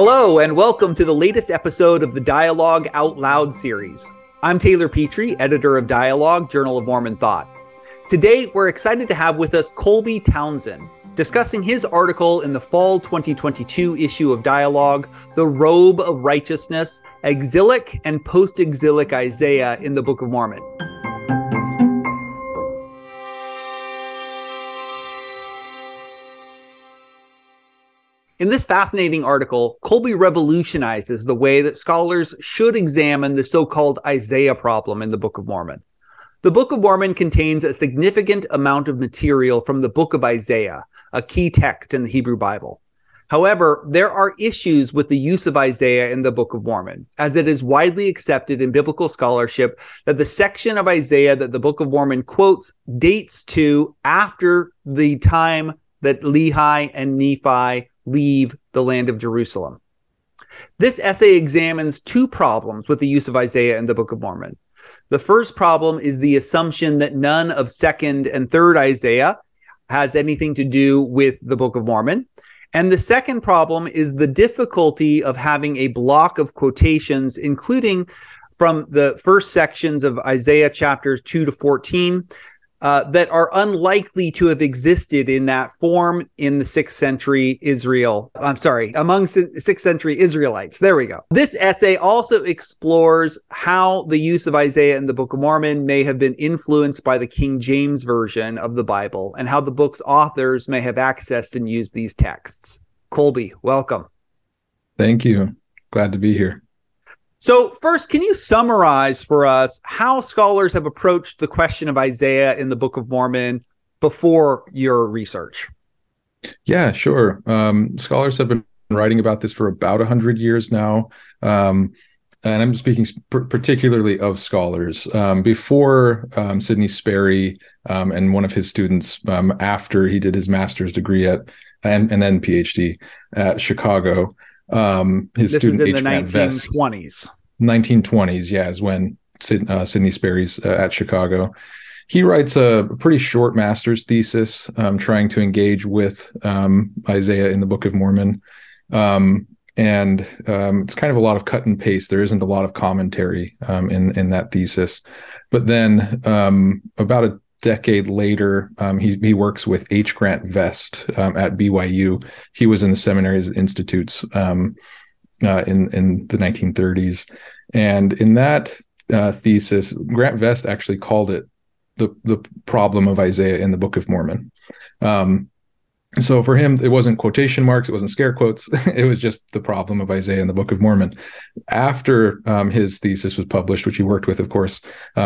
Hello, and welcome to the latest episode of the Dialogue Out Loud series. I'm Taylor Petrie, editor of Dialogue, Journal of Mormon Thought. Today, we're excited to have with us Colby Townsend, discussing his article in the fall 2022 issue of Dialogue, The Robe of Righteousness, Exilic and Post-Exilic Isaiah in the Book of Mormon. In this fascinating article, Colby revolutionizes the way that scholars should examine the so-called Isaiah problem in the Book of Mormon. The Book of Mormon contains a significant amount of material from the Book of Isaiah, a key text in the Hebrew Bible. However, there are issues with the use of Isaiah in the Book of Mormon, as it is widely accepted in biblical scholarship that the section of Isaiah that the Book of Mormon quotes dates to after the time that Lehi and Nephi leave the land of Jerusalem. This essay examines two problems with the use of Isaiah in the Book of Mormon. The first problem is the assumption that none of 2nd and 3rd Isaiah has anything to do with the Book of Mormon. And the second problem is the difficulty of having a block of quotations, including from the first sections of Isaiah chapters 2 to 14, that are unlikely to have existed in that form in the 6th century Israel. Among 6th century Israelites. There we go. This essay also explores how the use of Isaiah in the Book of Mormon may have been influenced by the King James Version of the Bible and how the book's authors may have accessed and used these texts. Colby, welcome. Thank you. Glad to be here. So first, can you summarize for us how scholars have approached the question of Isaiah in the Book of Mormon before your research? Yeah, sure. Scholars have been writing about this for about 100 years now. And I'm speaking particularly of scholars. Before Sidney Sperry and one of his students, after he did his master's degree and then PhD at Chicago, his this student is in H. Grant Vest. 1920s, yeah, is when Sidney Sperry's at Chicago. He writes a pretty short master's thesis trying to engage with Isaiah in the Book of Mormon. And it's kind of a lot of cut and paste. There isn't a lot of commentary in that thesis. But then about a decade later, he works with H. Grant Vest at BYU. He was in the seminaries institutes in the 1930s, and in that thesis, Grant Vest actually called it the problem of Isaiah in the Book of Mormon. So for him, it wasn't quotation marks, it wasn't scare quotes, it was just the problem of Isaiah in the Book of Mormon. After his thesis was published, which he worked with, of course,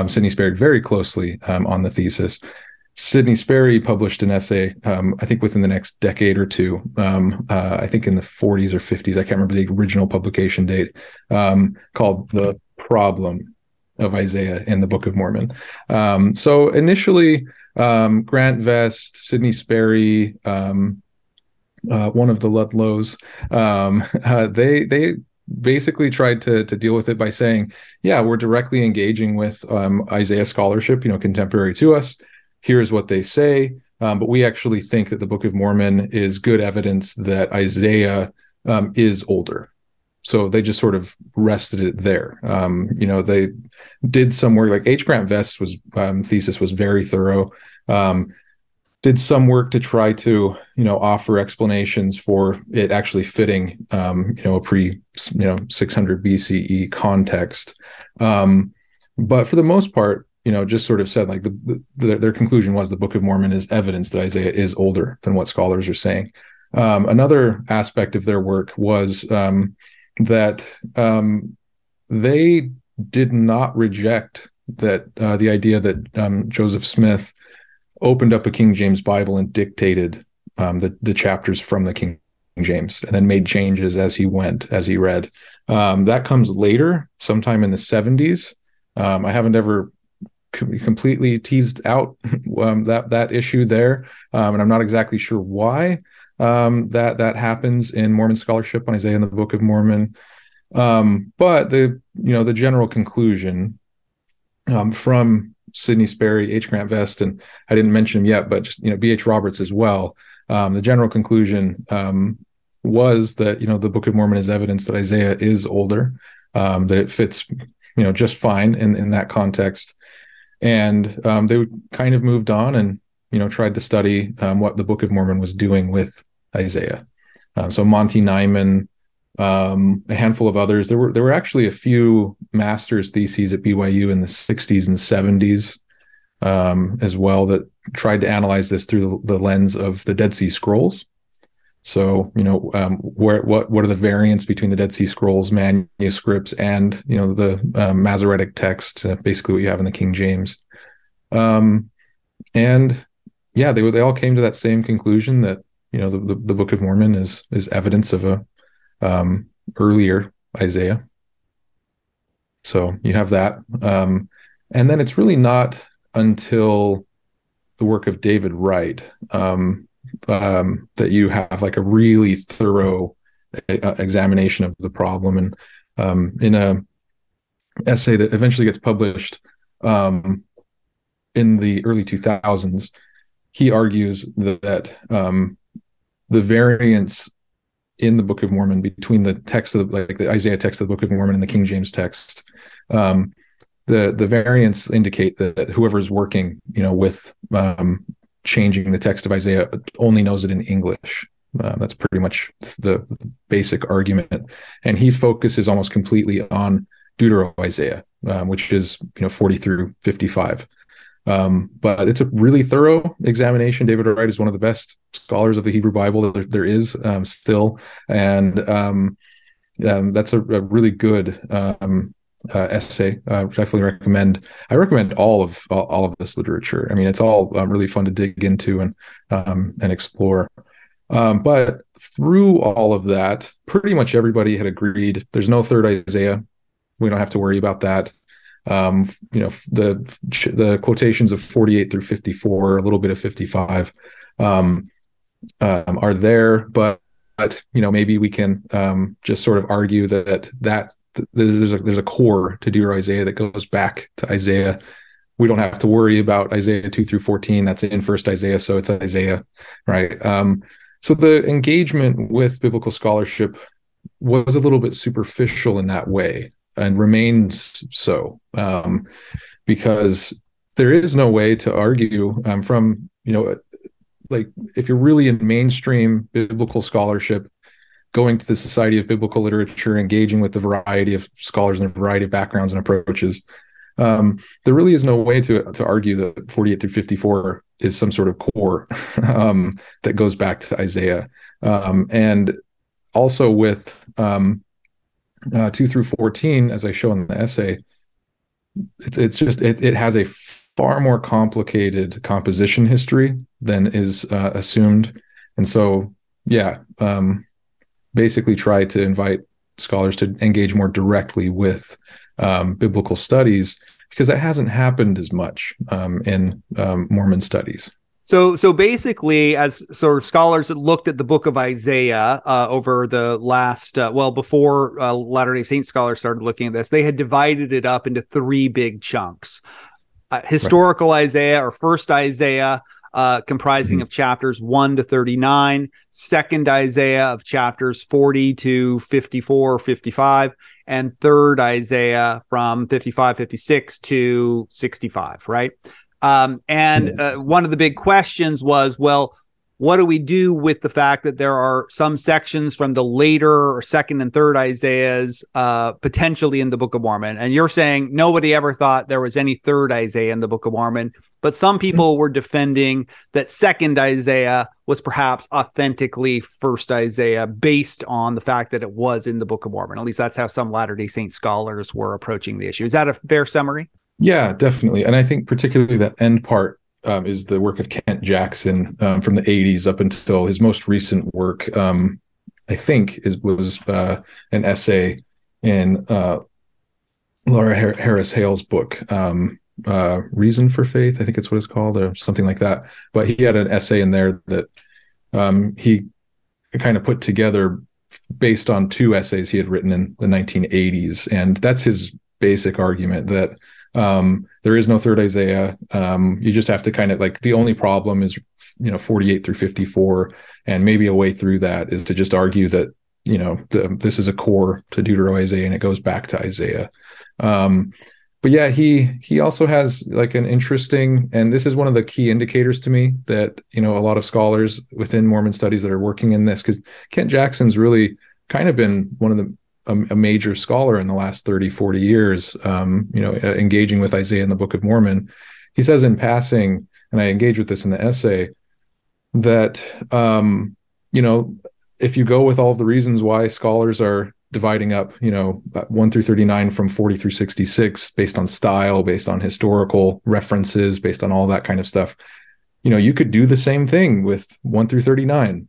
Sidney Sperry very closely on the thesis, Sidney Sperry published an essay, I think within the next decade or two, I think in the 40s or 50s, I can't remember the original publication date, called The Problem of Isaiah in the Book of Mormon. So initially, Grant Vest, Sidney Sperry, one of the Ludlows, they basically tried to deal with it by saying, yeah, we're directly engaging with Isaiah scholarship, contemporary to us. Here's what they say. But we actually think that the Book of Mormon is good evidence that Isaiah is older. So they just sort of rested it there. They did some work, like H. Grant Vest's thesis was very thorough, did some work to try to, offer explanations for it actually fitting, a pre, 600 BCE context. But for the most part, just sort of said like their conclusion was the Book of Mormon is evidence that Isaiah is older than what scholars are saying. Another aspect of their work was that they did not reject that the idea that Joseph Smith opened up a King James Bible and dictated the chapters from the King James and then made changes as he read. That comes later, sometime in the 70s. I haven't ever completely teased out that issue there, and I'm not exactly sure why that happens in Mormon scholarship on Isaiah in the Book of Mormon. But the general conclusion from Sidney Sperry, H. Grant Vest, and I didn't mention him yet, but just B.H. Roberts as well. The general conclusion was that, you know, the Book of Mormon is evidence that Isaiah is older, that it fits, you know, just fine in that context. And they kind of moved on and, you know, tried to study what the Book of Mormon was doing with Isaiah. So Monty Nyman, a handful of others. There were actually a few master's theses at BYU in the 60s and 70s as well that tried to analyze this through the lens of the Dead Sea Scrolls. So, you know, what are the variants between the Dead Sea Scrolls manuscripts and, you know, the Masoretic text, basically what you have in the King James. And yeah, they all came to that same conclusion that, you know, the Book of Mormon is evidence of a earlier Isaiah. So you have that. And then it's really not until the work of David Wright that you have like a really thorough examination of the problem. And in a essay that eventually gets published in the early 2000s, he argues that the variance in the Book of Mormon between the text of the Isaiah text of the Book of Mormon and the King James text, the variants indicate that whoever's working, you know, with changing the text of Isaiah only knows it in English. That's pretty much the basic argument. And he focuses almost completely on Deutero-Isaiah, which is, you know, 40 through 55. But it's a really thorough examination. David Wright is one of the best scholars of the Hebrew Bible that there is still. And that's a really good essay. I definitely recommend. I recommend all of this literature. I mean, it's all really fun to dig into and explore. But through all of that, pretty much everybody had agreed there's no third Isaiah. We don't have to worry about that. You know, the quotations of 48 through 54, a little bit of 55, are there, but you know, maybe we can just sort of argue that there's a core to Deutero Isaiah that goes back to Isaiah. We don't have to worry about Isaiah 2 through 14. That's in First Isaiah, so it's Isaiah, right? So the engagement with biblical scholarship was a little bit superficial in that way, and remains so, because there is no way to argue from, you know, like if you're really in mainstream biblical scholarship, going to the Society of Biblical Literature, engaging with the variety of scholars and a variety of backgrounds and approaches, there really is no way to argue that 48 through 54 is some sort of core that goes back to Isaiah. And also with 2 through 14, as I show in the essay, it has a far more complicated composition history than is assumed. And so, yeah, basically try to invite scholars to engage more directly with biblical studies, because that hasn't happened as much in Mormon studies. So basically, as sort of scholars that looked at the Book of Isaiah over the last, before Latter-day Saint scholars started looking at this, they had divided it up into three big chunks. Historical right. Isaiah, or First Isaiah, comprising of chapters 1 to 39, Second Isaiah of chapters 40 to 54, 55, and Third Isaiah from 55, 56 to 65, right? One of the big questions was, well, what do we do with the fact that there are some sections from the later or Second and Third Isaiahs potentially in the Book of Mormon? And you're saying nobody ever thought there was any Third Isaiah in the Book of Mormon, but some people were defending that Second Isaiah was perhaps authentically First Isaiah based on the fact that it was in the Book of Mormon. At least that's how some Latter-day Saint scholars were approaching the issue. Is that a fair summary? Yeah, definitely. And I think particularly that end part is the work of Kent Jackson from the 80s up until his most recent work, I think, was an essay in Laura Harris Hale's book, Reason for Faith, I think it's what it's called, or something like that. But he had an essay in there that he kind of put together based on two essays he had written in the 1980s. And that's his basic argument that There is no third Isaiah. You just have to kind of like, the only problem is, 48 through 54, and maybe a way through that is to just argue that, this is a core to Deutero-Isaiah and it goes back to Isaiah. But yeah, he also has like an interesting, and this is one of the key indicators to me that, a lot of scholars within Mormon studies that are working in this, because Kent Jackson's really kind of been one of the, a major scholar in the last 30, 40 years, engaging with Isaiah in the Book of Mormon. He says in passing, and I engage with this in the essay, that, if you go with all of the reasons why scholars are dividing up, 1 through 39 from 40 through 66, based on style, based on historical references, based on all that kind of stuff, you could do the same thing with 1 through 39.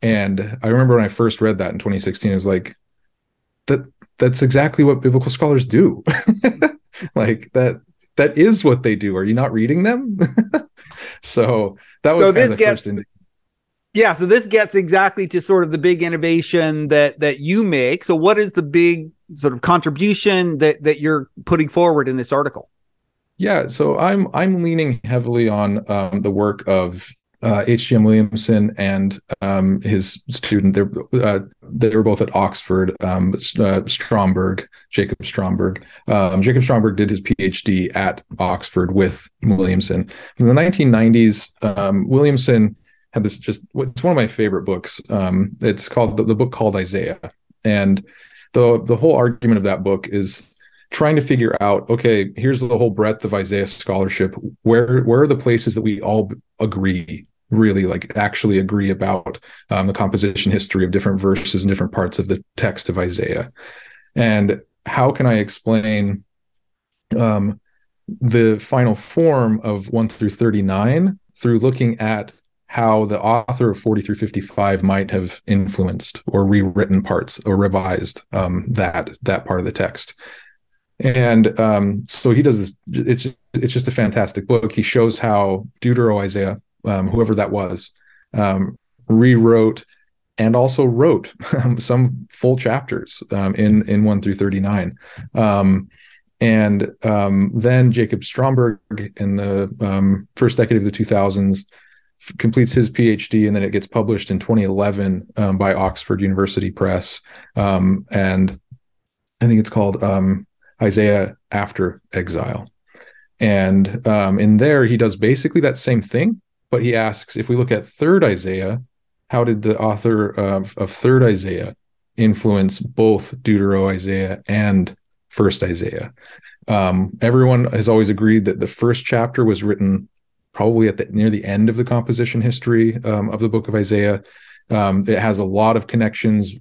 And I remember when I first read that in 2016, it was like, that's exactly what biblical scholars do. Like that is what they do. Are you not reading them? So that was first indication. Yeah, so this gets exactly to sort of the big innovation that you make. So what is the big sort of contribution that you're putting forward in this article? Yeah, so I'm leaning heavily on the work of H.G.M. Williamson and his student. They were both at Oxford, Stromberg, Jacob Stromberg. Jacob Stromberg did his PhD at Oxford with Williamson. In the 1990s, Williamson had this it's one of my favorite books. It's called the book called Isaiah. And the whole argument of that book is trying to figure out, okay, here's the whole breadth of Isaiah scholarship. Where are the places that we all agree, really like actually agree about the composition history of different verses and different parts of the text of Isaiah? And how can I explain the final form of 1 through 39 through looking at how the author of 40 through 55 might have influenced or rewritten parts or revised that part of the text. And so he does this. It's just a fantastic book. He shows how Deutero-Isaiah, whoever that was, rewrote and also wrote some full chapters in 1 through 39. And then Jacob Stromberg in the first decade of the 2000s completes his PhD, and then it gets published in 2011 by Oxford University Press, and I think it's called Isaiah After Exile. And in there, he does basically that same thing, but he asks, if we look at Third Isaiah, how did the author of Third Isaiah influence both Deutero-Isaiah and First Isaiah? Everyone has always agreed that the first chapter was written probably near the end of the composition history of the Book of Isaiah. It has a lot of connections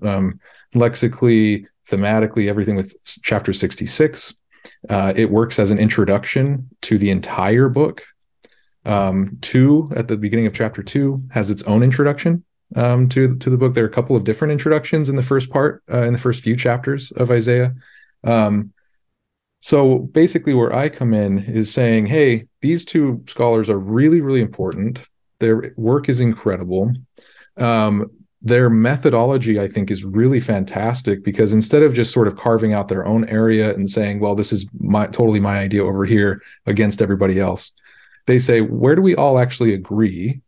lexically, thematically, everything with chapter 66. It works as an introduction to the entire book. 2, at the beginning of chapter 2, has its own introduction to the book. There are a couple of different introductions in the first part, in the first few chapters of Isaiah. So basically where I come in is saying, hey, these two scholars are really, really important. Their work is incredible. Their methodology, I think, is really fantastic, because instead of just sort of carving out their own area and saying, well, this is totally my idea over here against everybody else, they say, where do we all actually agree?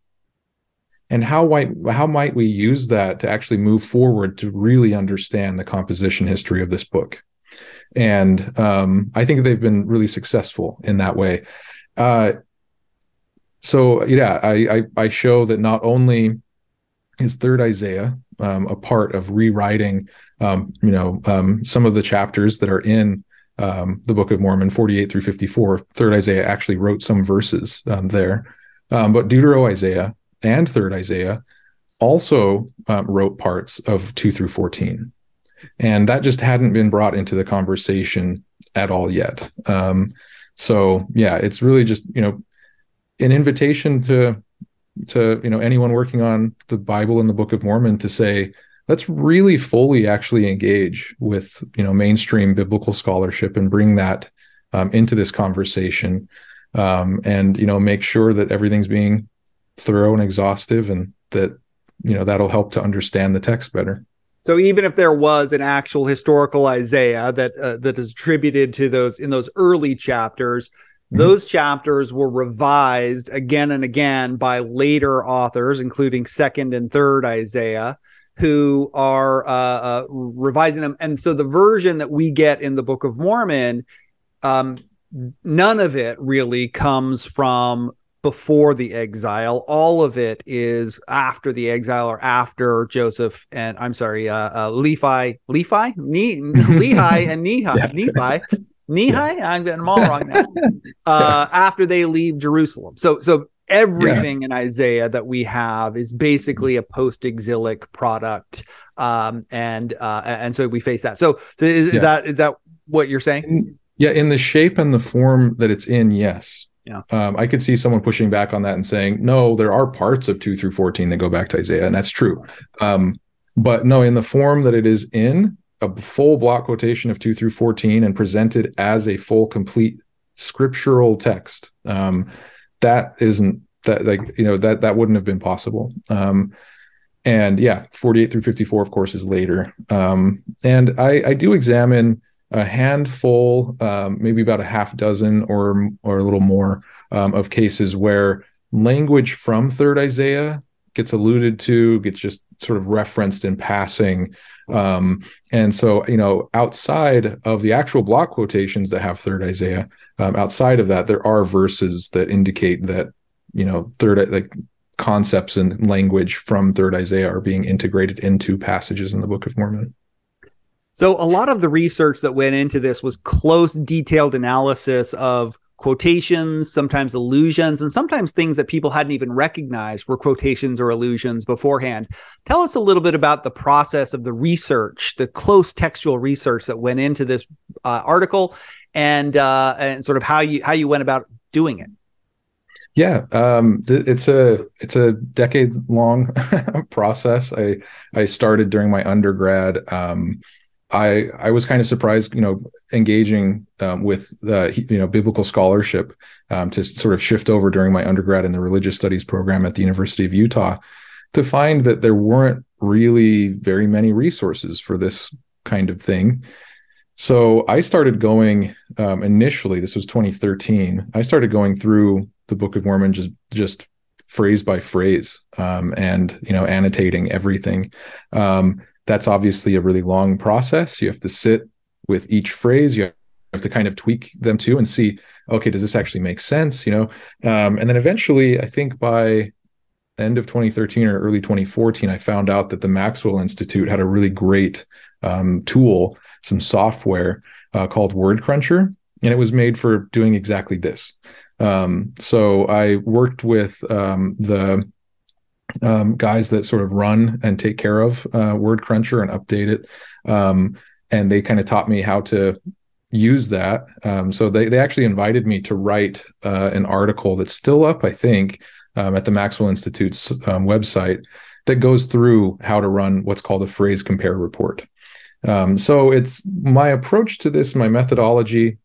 And how might we use that to actually move forward to really understand the composition history of this book? And I think they've been really successful in that way. I show that not only is Third Isaiah a part of rewriting, some of the chapters that are in the Book of Mormon, 48 through 54. Third Isaiah actually wrote some verses there, but Deutero-Isaiah and Third Isaiah also wrote parts of 2 through 14. And that just hadn't been brought into the conversation at all yet. It's really just, an invitation to anyone working on the Bible and the Book of Mormon to say, let's really fully actually engage with, mainstream biblical scholarship and bring that into this conversation, and make sure that everything's being thorough and exhaustive, and that, that'll help to understand the text better. So even if there was an actual historical Isaiah that is attributed to those in those early chapters, those chapters were revised again and again by later authors, including second and third Isaiah, who are revising them. And so the version that we get in the Book of Mormon, none of it really comes from before the exile. All of it is after the exile, or after Joseph and Lehi and Nephi. I'm all wrong now. After they leave Jerusalem. So everything in Isaiah that we have is basically a post-exilic product, and so we face that. So is that what you're saying? In the shape and the form that it's in, yes. Yeah. I could see someone pushing back on that and saying, no, there are parts of 2 through 14 that go back to Isaiah, and that's true. But no, in the form that it is in, a full block quotation of 2 through 14 and presented as a full, complete scriptural text, that wouldn't have been possible. 48 through 54, of course, is later. And I do examine a handful, maybe about a half dozen or a little more, of cases where language from Third Isaiah gets alluded to, gets just sort of referenced in passing. And so, outside of the actual block quotations that have Third Isaiah, outside of that, there are verses that indicate that, concepts and language from Third Isaiah are being integrated into passages in the Book of Mormon. So a lot of the research that went into this was close, detailed analysis of quotations, sometimes allusions, and sometimes things that people hadn't even recognized were quotations or allusions beforehand. Tell us a little bit about the process of the research, the close textual research that went into this article, and sort of how you went about doing it. Yeah, it's a decades-long process. I started during my undergrad. I was kind of surprised, engaging with biblical scholarship, to sort of shift over during my undergrad in the religious studies program at the University of Utah, to find that there weren't really very many resources for this kind of thing. So I started going, initially, this was 2013, I started going through the Book of Mormon just phrase by phrase, and, annotating everything. That's obviously a really long process. You have to sit with each phrase. You have to kind of tweak them too and see, okay, does this actually make sense? And then eventually, I think by the end of 2013 or early 2014, I found out that the Maxwell Institute had a really great tool, some software called WordCruncher, and it was made for doing exactly this. So I worked with the guys that sort of run and take care of WordCruncher and update it. And they kind of taught me how to use that. So they actually invited me to write an article that's still up, I think, at the Maxwell Institute's website, that goes through how to run what's called a phrase compare report. So it's my approach to this, my methodology.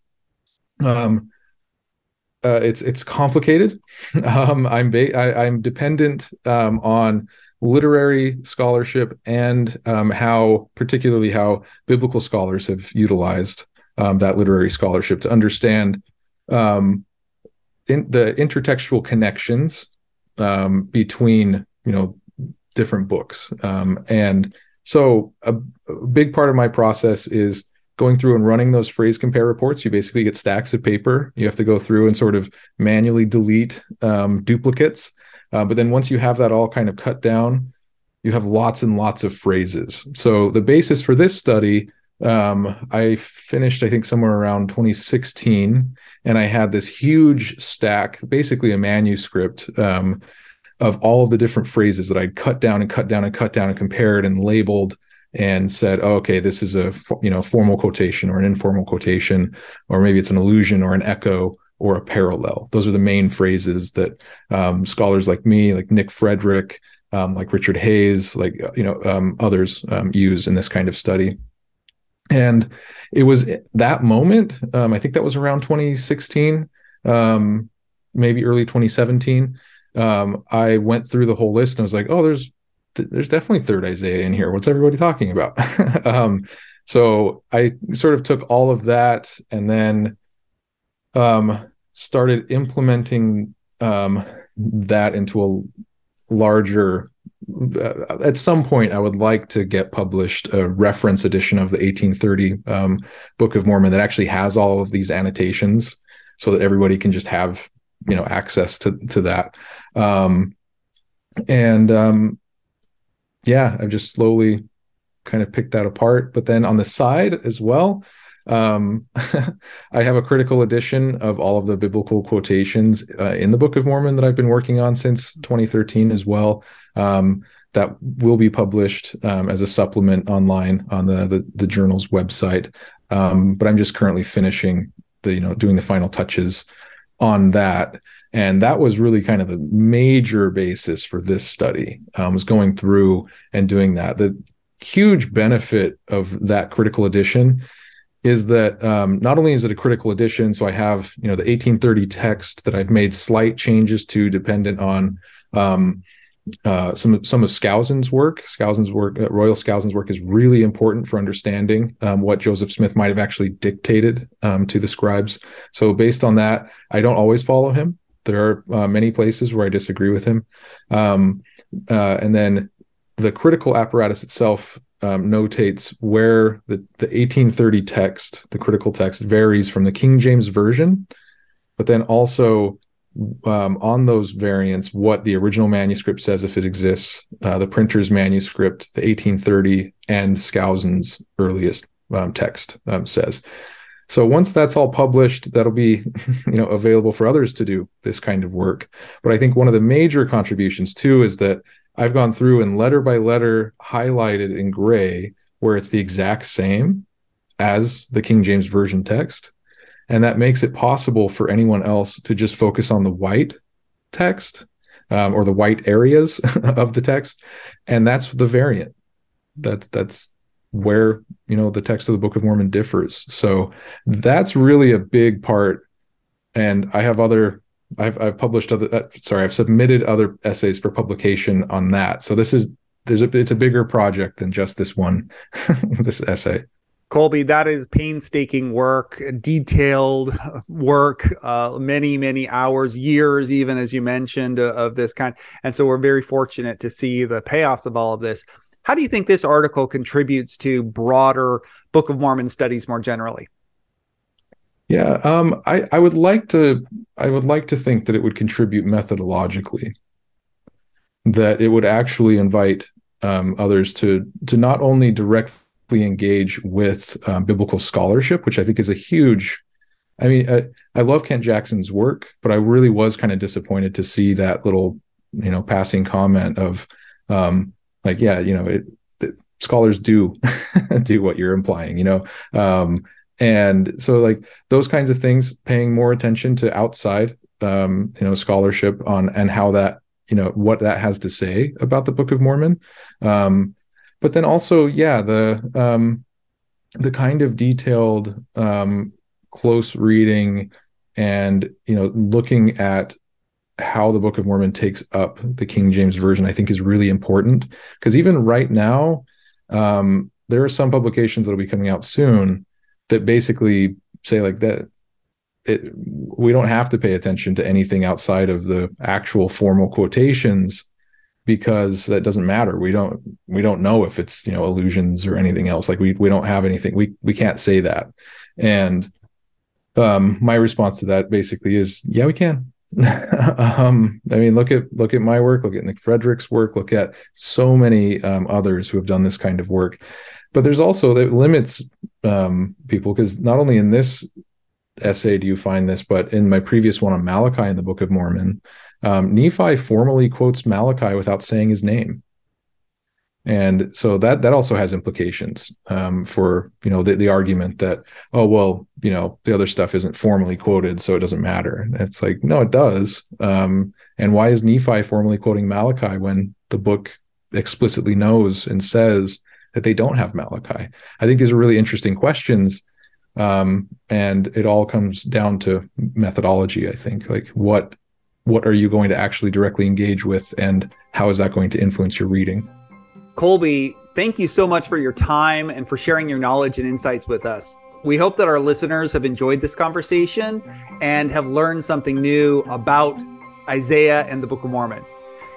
It's complicated. I'm dependent on literary scholarship and how biblical scholars have utilized that literary scholarship to understand the intertextual connections between different books. And so a big part of my process is going through and running those phrase compare reports. You basically get stacks of paper. You have to go through and sort of manually delete duplicates. But then once you have that all kind of cut down, you have lots and lots of phrases. So the basis for this study, I finished, I think, somewhere around 2016, and I had this huge stack, basically a manuscript of all of the different phrases that I'd cut down and compared and labeled, and said, oh, okay, this is a formal quotation or an informal quotation, or maybe it's an allusion or an echo or a parallel. Those are the main phrases that scholars like me, like Nick Frederick, like Richard Hayes, like others use in this kind of study. And it was that moment, I think that was around 2016, maybe early 2017, I went through the whole list and I was like, oh, there's there's definitely third Isaiah in here. What's everybody talking about? So I sort of took all of that and then started implementing that into a larger, at some point I would like to get published a reference edition of the 1830 Book of Mormon that actually has all of these annotations so that everybody can just have, you know, access to that. Yeah, I've just slowly kind of picked that apart. But then on the side as well, I have a critical edition of all of the biblical quotations in the Book of Mormon that I've been working on since 2013 as well. That will be published as a supplement online on the journal's website. But I'm just currently finishing the, you know, doing the final touches on that. And that was really kind of the major basis for this study, was going through and doing that. The huge benefit of that critical edition is that not only is it a critical edition, so I have, you know, the 1830 text that I've made slight changes to dependent on some of Skousen's work. Royal Skousen's work is really important for understanding what Joseph Smith might have actually dictated to the scribes. So based on that, I don't always follow him. There are many places where I disagree with him. And then the critical apparatus itself notates where the 1830 text, the critical text, varies from the King James Version, but then also on those variants, what the original manuscript says if it exists, the printer's manuscript, the 1830, and Skousen's earliest text says. So once that's all published, that'll be, you know, available for others to do this kind of work. But I think one of the major contributions too is that I've gone through and letter by letter highlighted in gray where it's the exact same as the King James Version text. And that makes it possible for anyone else to just focus on the white text or the white areas of the text. And that's the variant. That's where, you know, the text of the Book of Mormon differs. So that's really a big part. And I have other, I've published other, I've submitted other essays for publication on that. So this is, it's a bigger project than just this one, this essay. Colby, that is painstaking work, detailed work, many hours, years, even as you mentioned, of this kind. And so we're very fortunate to see the payoffs of all of this. How do you think this article contributes to broader Book of Mormon studies more generally? Yeah, I would like to think that it would contribute methodologically, that it would actually invite others to not only directly engage with biblical scholarship, which I think is a huge. I mean, I love Kent Jackson's work, but I really was kind of disappointed to see that little, you know, passing comment of. Like, yeah, you know, scholars do do what you're implying, you know, and so like those kinds of things, paying more attention to outside, you know, scholarship on and how that, you know, what that has to say about the Book of Mormon. But then also, yeah, the kind of detailed close reading and, you know, looking at how the Book of Mormon takes up the King James Version, I think is really important, because even right now, there are some publications that'll be coming out soon that basically say like that we don't have to pay attention to anything outside of the actual formal quotations, because that doesn't matter. We don't know if it's, you know, allusions or anything else. Like we don't have anything. We can't say that. And my response to that basically is, yeah, we can. I mean, look at my work, look at Nick Frederick's work, look at so many others who have done this kind of work. But there's also that limits people, because not only in this essay do you find this, but in my previous one on Malachi in the Book of Mormon, Nephi formally quotes Malachi without saying his name. And so that also has implications for, you know, the argument that, oh, well, you know, the other stuff isn't formally quoted, so it doesn't matter. It's like, no, it does. And why is Nephi formally quoting Malachi when the book explicitly knows and says that they don't have Malachi? I think these are really interesting questions. And it all comes down to methodology, I think. Like, what are you going to actually directly engage with, and how is that going to influence your reading? Colby, thank you so much for your time and for sharing your knowledge and insights with us. We hope that our listeners have enjoyed this conversation and have learned something new about Isaiah and the Book of Mormon.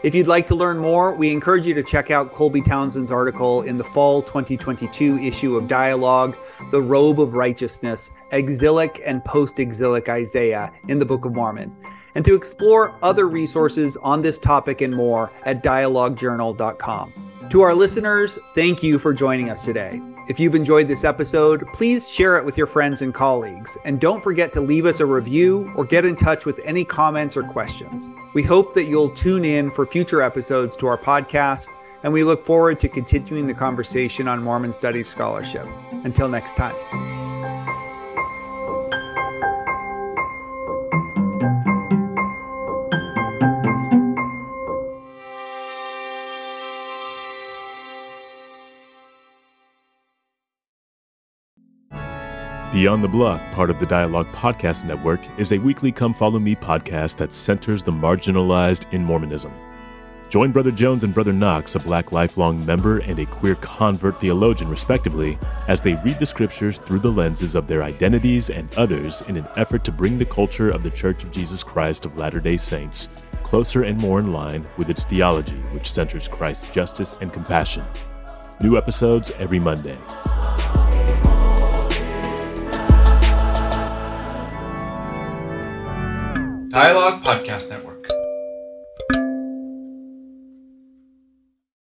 If you'd like to learn more, we encourage you to check out Colby Townsend's article in the fall 2022 issue of Dialogue, The Robe of Righteousness, Exilic and Post-Exilic Isaiah in the Book of Mormon, and to explore other resources on this topic and more at dialoguejournal.com. To our listeners, thank you for joining us today. If you've enjoyed this episode, please share it with your friends and colleagues, and don't forget to leave us a review or get in touch with any comments or questions. We hope that you'll tune in for future episodes to our podcast, and we look forward to continuing the conversation on Mormon Studies scholarship. Until next time. Beyond the Block, part of the Dialogue Podcast Network, is a weekly Come Follow Me podcast that centers the marginalized in Mormonism. Join Brother Jones and Brother Knox, a Black lifelong member and a queer convert theologian, respectively, as they read the scriptures through the lenses of their identities and others in an effort to bring the culture of the Church of Jesus Christ of Latter-day Saints closer and more in line with its theology, which centers Christ's justice and compassion. New episodes every Monday. Dialogue Podcast Network.